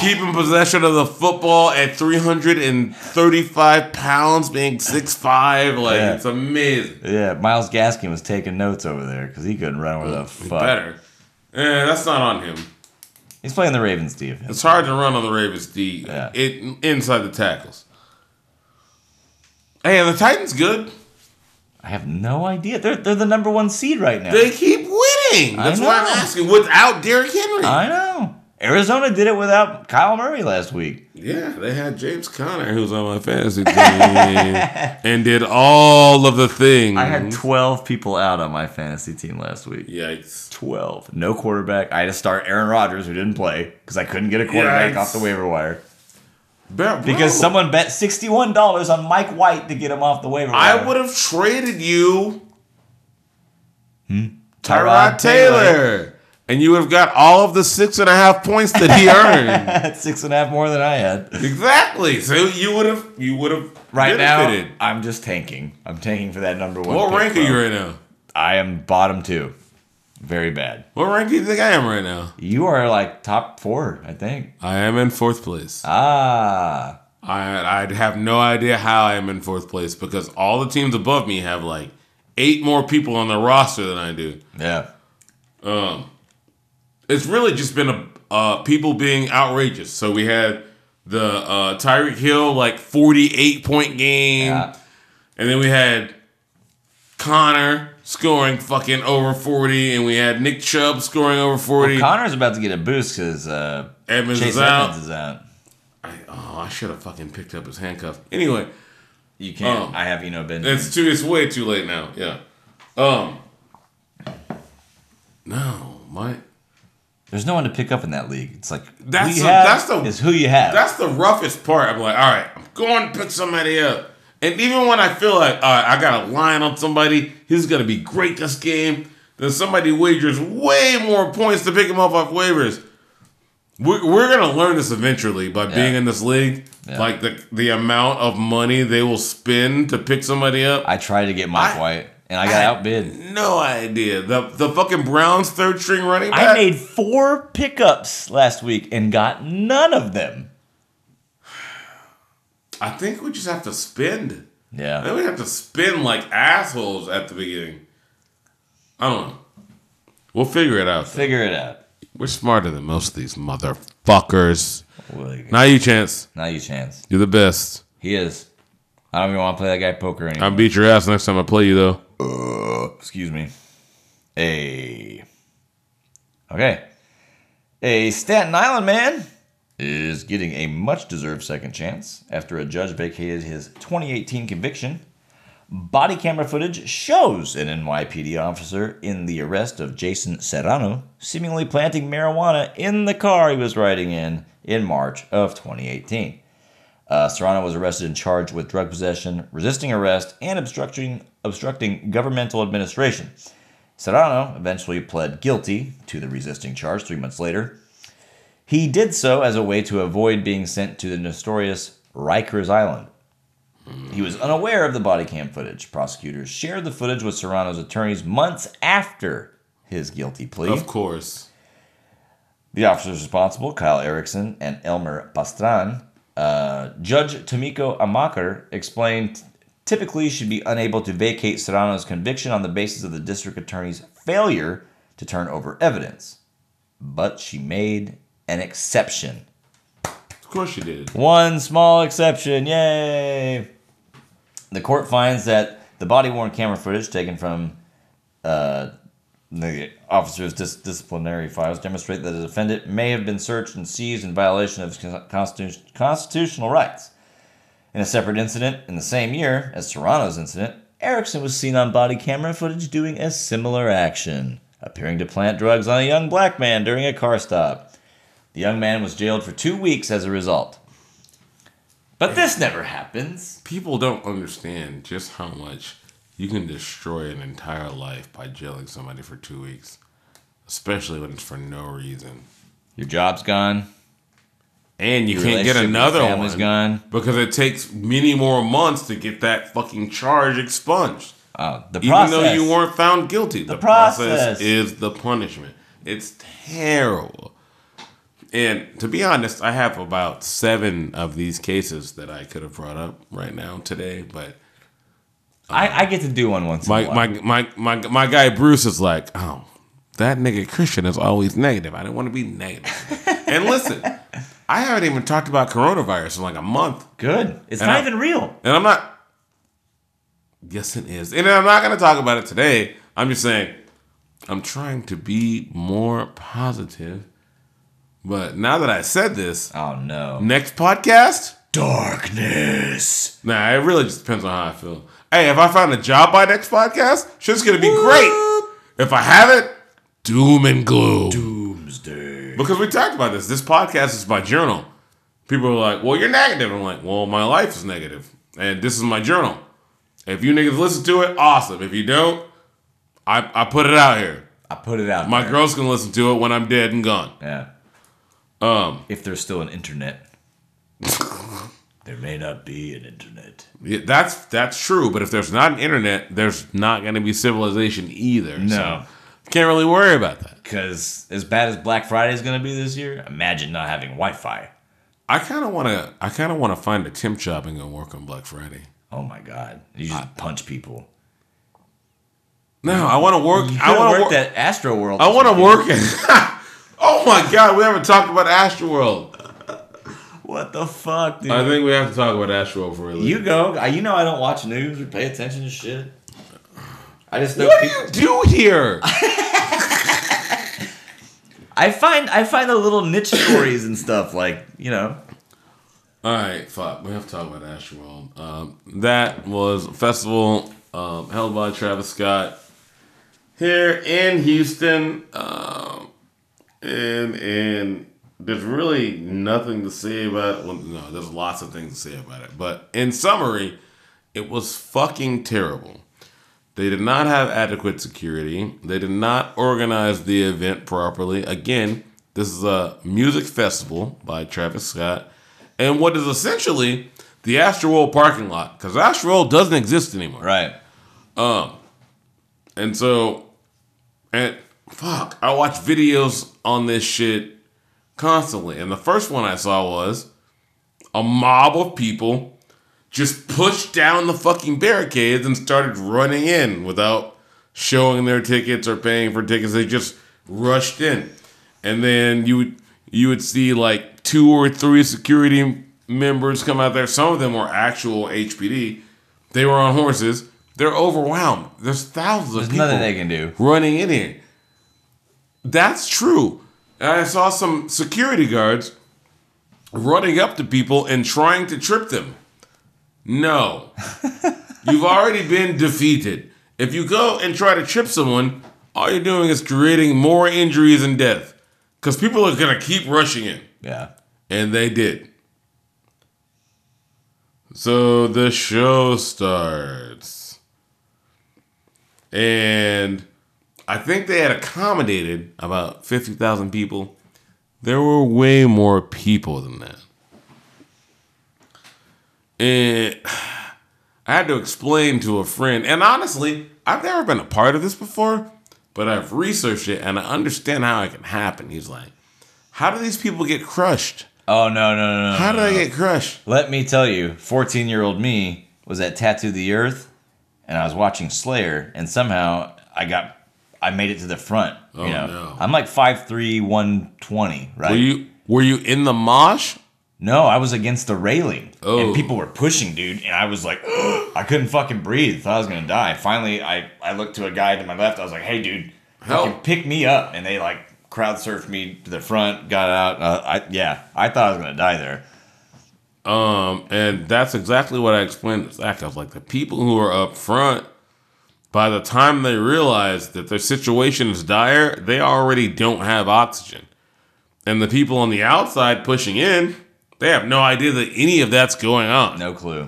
Keeping possession of the football at three hundred thirty-five pounds, being six foot five. Like, yeah. It's amazing. Yeah, Myles Gaskin was taking notes over there because he couldn't run with a fuck. Better. Eh, that's not on him. He's playing the Ravens D. It's hard to run on the Ravens D yeah. it, inside the tackles. Hey, are the Titans good? I have no idea. They're they're the number one seed right now. They keep winning. That's why I'm asking. Without Derrick Henry. I know. Arizona did it without Kyle Murray last week. Yeah, they had James Conner, who was on my fantasy team, and did all of the things. I had twelve people out on my fantasy team last week. Yikes. twelve. No quarterback. I had to start Aaron Rodgers, who didn't play, because I couldn't get a quarterback Yikes. off the waiver wire. But because someone bet sixty-one dollars on Mike White to get him off the waiver wire. I would have traded you hmm? Tyrod, Tyrod Taylor. Taylor. And you would have got all of the six and a half points that he earned. Six and a half more than I had. Exactly. So you would have you would have right benefited. Now, I'm just tanking. I'm tanking for that number one. What pick, rank bro. Are you right now? I am bottom two. Very bad. What rank do you think I am right now? You are like top four, I think. I am in fourth place. Ah. I I'd have no idea how I am in fourth place because all the teams above me have like eight more people on their roster than I do. Yeah. Um. It's really just been a, uh, people being outrageous. So we had the uh, Tyreek Hill, like, forty-eight point game. Yeah. And then we had Connor scoring fucking over forty. And we had Nick Chubb scoring over forty. Well, Connor's about to get a boost because uh, Evans Chase is out. Evans is out. I, oh, I should have fucking picked up his handcuff. Anyway. You can't. Um, I have, you know, been. It's, too, it's way too late now. Yeah. Um. No, my... There's no one to pick up in that league. It's like that's the, that's the is who you have. That's the roughest part. I'm like, all right, I'm going to pick somebody up. And even when I feel like, all right, I got a line on somebody, he's gonna be great this game. Then somebody wagers way more points to pick him up off waivers. We're we're gonna learn this eventually by yeah. being in this league. Yeah. Like the the amount of money they will spend to pick somebody up. I tried to get Mike I, White. And I got I outbid. No idea. The the fucking Browns third string running back. I made four pickups last week and got none of them. I think we just have to spend. Yeah. I think we have to spend like assholes at the beginning. I don't know. We'll figure it out. Though. Figure it out. We're smarter than most of these motherfuckers. Not you, Chance. Not you, Chance. You're the best. He is. I don't even want to play that guy poker anymore. I'll beat your ass next time I play you, though. Excuse me. A. Okay. A Staten Island man is getting a much-deserved second chance after a judge vacated his twenty eighteen conviction. Body camera footage shows an N Y P D officer in the arrest of Jason Serrano seemingly planting marijuana in the car he was riding in in March of twenty eighteen. Uh, Serrano was arrested and charged with drug possession, resisting arrest, and obstructing obstructing governmental administration. Serrano eventually pled guilty to the resisting charge three months later. He did so as a way to avoid being sent to the notorious Rikers Island. He was unaware of the body cam footage. Prosecutors shared the footage with Serrano's attorneys months after his guilty plea. Of course. The officers responsible, Kyle Erickson and Elmer Pastran, Uh, Judge Tomiko Amaker explained typically she'd be unable to vacate Serrano's conviction on the basis of the district attorney's failure to turn over evidence. But she made an exception. Of course she did. One small exception. Yay! The court finds that the body-worn camera footage taken from uh, the officer's dis- disciplinary files demonstrate that the defendant may have been searched and seized in violation of constitu- constitutional rights. In a separate incident in the same year as Serrano's incident, Erickson was seen on body camera footage doing a similar action, appearing to plant drugs on a young black man during a car stop. The young man was jailed for two weeks as a result. But this never happens. People don't understand just how much you can destroy an entire life by jailing somebody for two weeks. Especially when it's for no reason. Your job's gone. And you can't get another one gone. Because it takes many more months to get that fucking charge expunged. Uh, the process. Even though you weren't found guilty. The, the process. process is the punishment. It's terrible. And to be honest, I have about seven of these cases that I could have brought up right now today, but... Um, I, I get to do one once my, in a while. My, my, my, my guy Bruce is like, oh, that nigga Christian is always negative. I didn't want to be negative. And listen, I haven't even talked about coronavirus in like a month. Good. It's and not I, even real. And I'm not... Yes, it is. And I'm not going to talk about it today. I'm just saying, I'm trying to be more positive. But now that I said this... Oh, no. Next podcast? Darkness. Nah, it really just depends on how I feel. Hey, if I found a job by next podcast, shit's going to be Whoop. great. If I haven't, doom and gloom. Doomsday. Because we talked about this. This podcast is my journal. People are like, well, you're negative. I'm like, well, my life is negative. And this is my journal. If you niggas listen to it, awesome. If you don't, I, I put it out here. I put it out My there. girls can listen to it when I'm dead and gone. Yeah. Um, if there's still an internet. There may not be an internet. Yeah, that's that's true, but if there's not an internet, there's not going to be civilization either. No. So can't really worry about that. Because as bad as Black Friday is going to be this year, imagine not having Wi-Fi. I kind of want to I kind of want to find a temp job and go work on Black Friday. Oh my God. You just I, punch people. No, I want to work. You I want to work that Astro World. I want to work. Oh my God, we haven't talked about Astro World. What the fuck, dude? I think we have to talk about Astro World for a little. You go. You know I don't watch news or pay attention to shit. I just know. What people- do you do here? I find I find the little niche stories and stuff like you know. All right, fuck. We have to talk about Astro World. Um, that was a festival um, held by Travis Scott here in Houston, um, and and there's really nothing to say about it. Well, no, there's lots of things to say about it, but in summary, it was fucking terrible. They did not have adequate security. They did not organize the event properly. Again, this is a music festival by Travis Scott. And what is essentially the Astroworld parking lot. Because Astroworld doesn't exist anymore. Right. Um, and so, and fuck, I watch videos on this shit constantly. And the first one I saw was a mob of people just pushed down the fucking barricades and started running in without showing their tickets or paying for tickets. They just rushed in. And then you would, you would see like, two or three security members come out there. Some of them were actual H P D. They were on horses. They're overwhelmed. There's thousands There's of people nothing they can do. running in here. That's true. And I saw some security guards running up to people and trying to trip them. No. You've already been defeated. If you go and try to trip someone, all you're doing is creating more injuries and death. Because people are going to keep rushing in. Yeah. And they did. So the show starts. And I think they had accommodated about fifty thousand people. There were way more people than that. And I had to explain to a friend. And honestly, I've never been a part of this before. But I've researched it and I understand how it can happen. He's like, how do these people get crushed? Oh, no, no, no, no. How do no, I no. get crushed? Let me tell you, fourteen-year-old me was at Tattoo the Earth, and I was watching Slayer, and somehow I got, I made it to the front. Oh, you know? no. I'm like five three, one twenty, right? Were you were you in the mosh? No, I was against the railing, oh. and people were pushing, dude, and I was like, I couldn't fucking breathe. Thought I was going to die. Finally, I, I looked to a guy to my left. I was like, hey, dude, fucking pick me up, and they, like, crowd surfed me to the front, got out. Uh, I yeah, I thought I was gonna die there. Um, and that's exactly what I explained to Zach. I was like, the people who are up front, by the time they realize that their situation is dire, they already don't have oxygen. And the people on the outside pushing in, they have no idea that any of that's going on. No clue.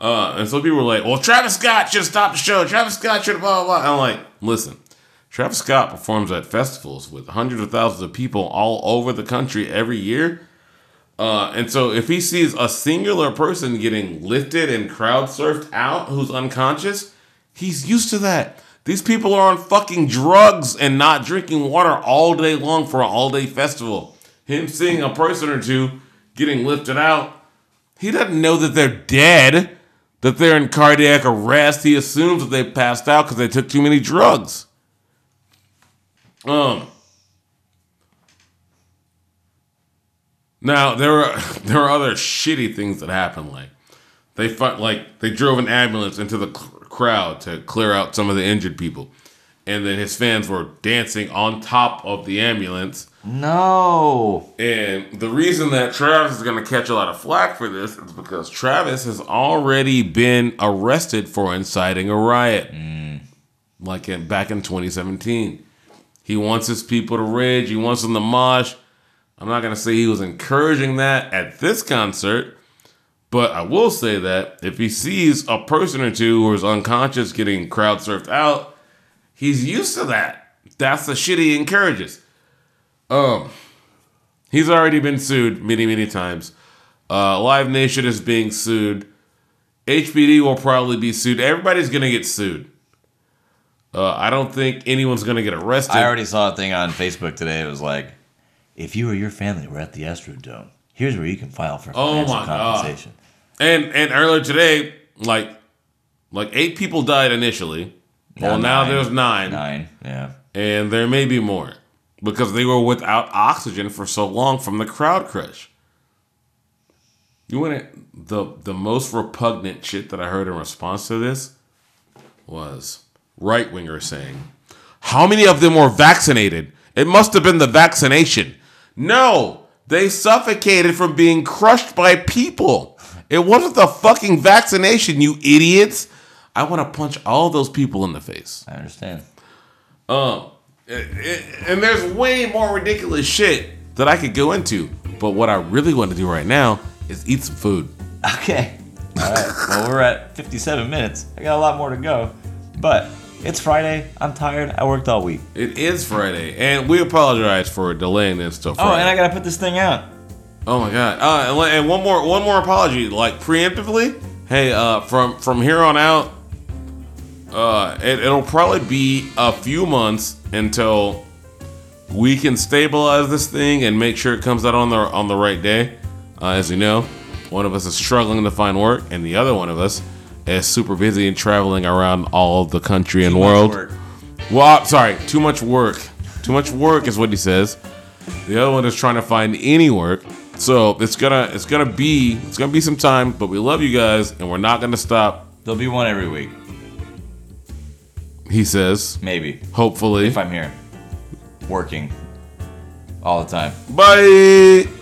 Uh, and so people were like, well, Travis Scott should have stopped the show. Travis Scott should have blah blah. blah. I'm like, listen. Travis Scott performs at festivals with hundreds of thousands of people all over the country every year. Uh, and so if he sees a singular person getting lifted and crowd surfed out who's unconscious, he's used to that. These people are on fucking drugs and not drinking water all day long for an all-day festival. Him seeing a person or two getting lifted out, he doesn't know that they're dead, that they're in cardiac arrest. He assumes that they passed out because they took too many drugs. Um. Now there are there are other shitty things that happened. Like they fought, like they drove an ambulance into the cl- crowd to clear out some of the injured people, and then his fans were dancing on top of the ambulance. No. And the reason that Travis is going to catch a lot of flack for this is because Travis has already been arrested for inciting a riot, mm. like in, back in twenty seventeen. He wants his people to rage. He wants them to mosh. I'm not going to say he was encouraging that at this concert, but I will say that if he sees a person or two who is unconscious getting crowd surfed out, he's used to that. That's the shit he encourages. Um, he's already been sued many, many times. Uh, Live Nation is being sued. H B D will probably be sued. Everybody's going to get sued. Uh, I don't think anyone's going to get arrested. I already saw a thing on Facebook today. It was like, if you or your family were at the Astrodome, here's where you can file for financial oh my compensation. God. And and earlier today, like like eight people died initially. Now well, nine. Now there's nine. Nine, yeah. And there may be more because they were without oxygen for so long from the crowd crush. You want the the most repugnant shit that I heard in response to this was right-wingers saying, "How many of them were vaccinated? It must have been the vaccination." No. They suffocated from being crushed by people. It wasn't the fucking vaccination, you idiots. I want to punch all those people in the face. I understand. Um, it, it, and there's way more ridiculous shit that I could go into. But what I really want to do right now is eat some food. Okay. All right. Well, we're at fifty-seven minutes. I got a lot more to go. But it's Friday. I'm tired. I worked all week. It is Friday. And we apologize for delaying this till Friday. Oh, and I got to put this thing out. Oh, my God. Uh, and one more one more apology. Like, preemptively, hey, uh, from, from here on out, uh, it, it'll probably be a few months until we can stabilize this thing and make sure it comes out on the, on the right day. Uh, as you know, one of us is struggling to find work, and the other one of us is super busy and traveling around all the country and world. Well, sorry, too much work. Too much work is what he says. The other one is trying to find any work. So it's gonna, it's gonna be, it's gonna be some time. But we love you guys, and we're not gonna stop. There'll be one every week. He says, maybe, hopefully, if I'm here, working all the time. Bye.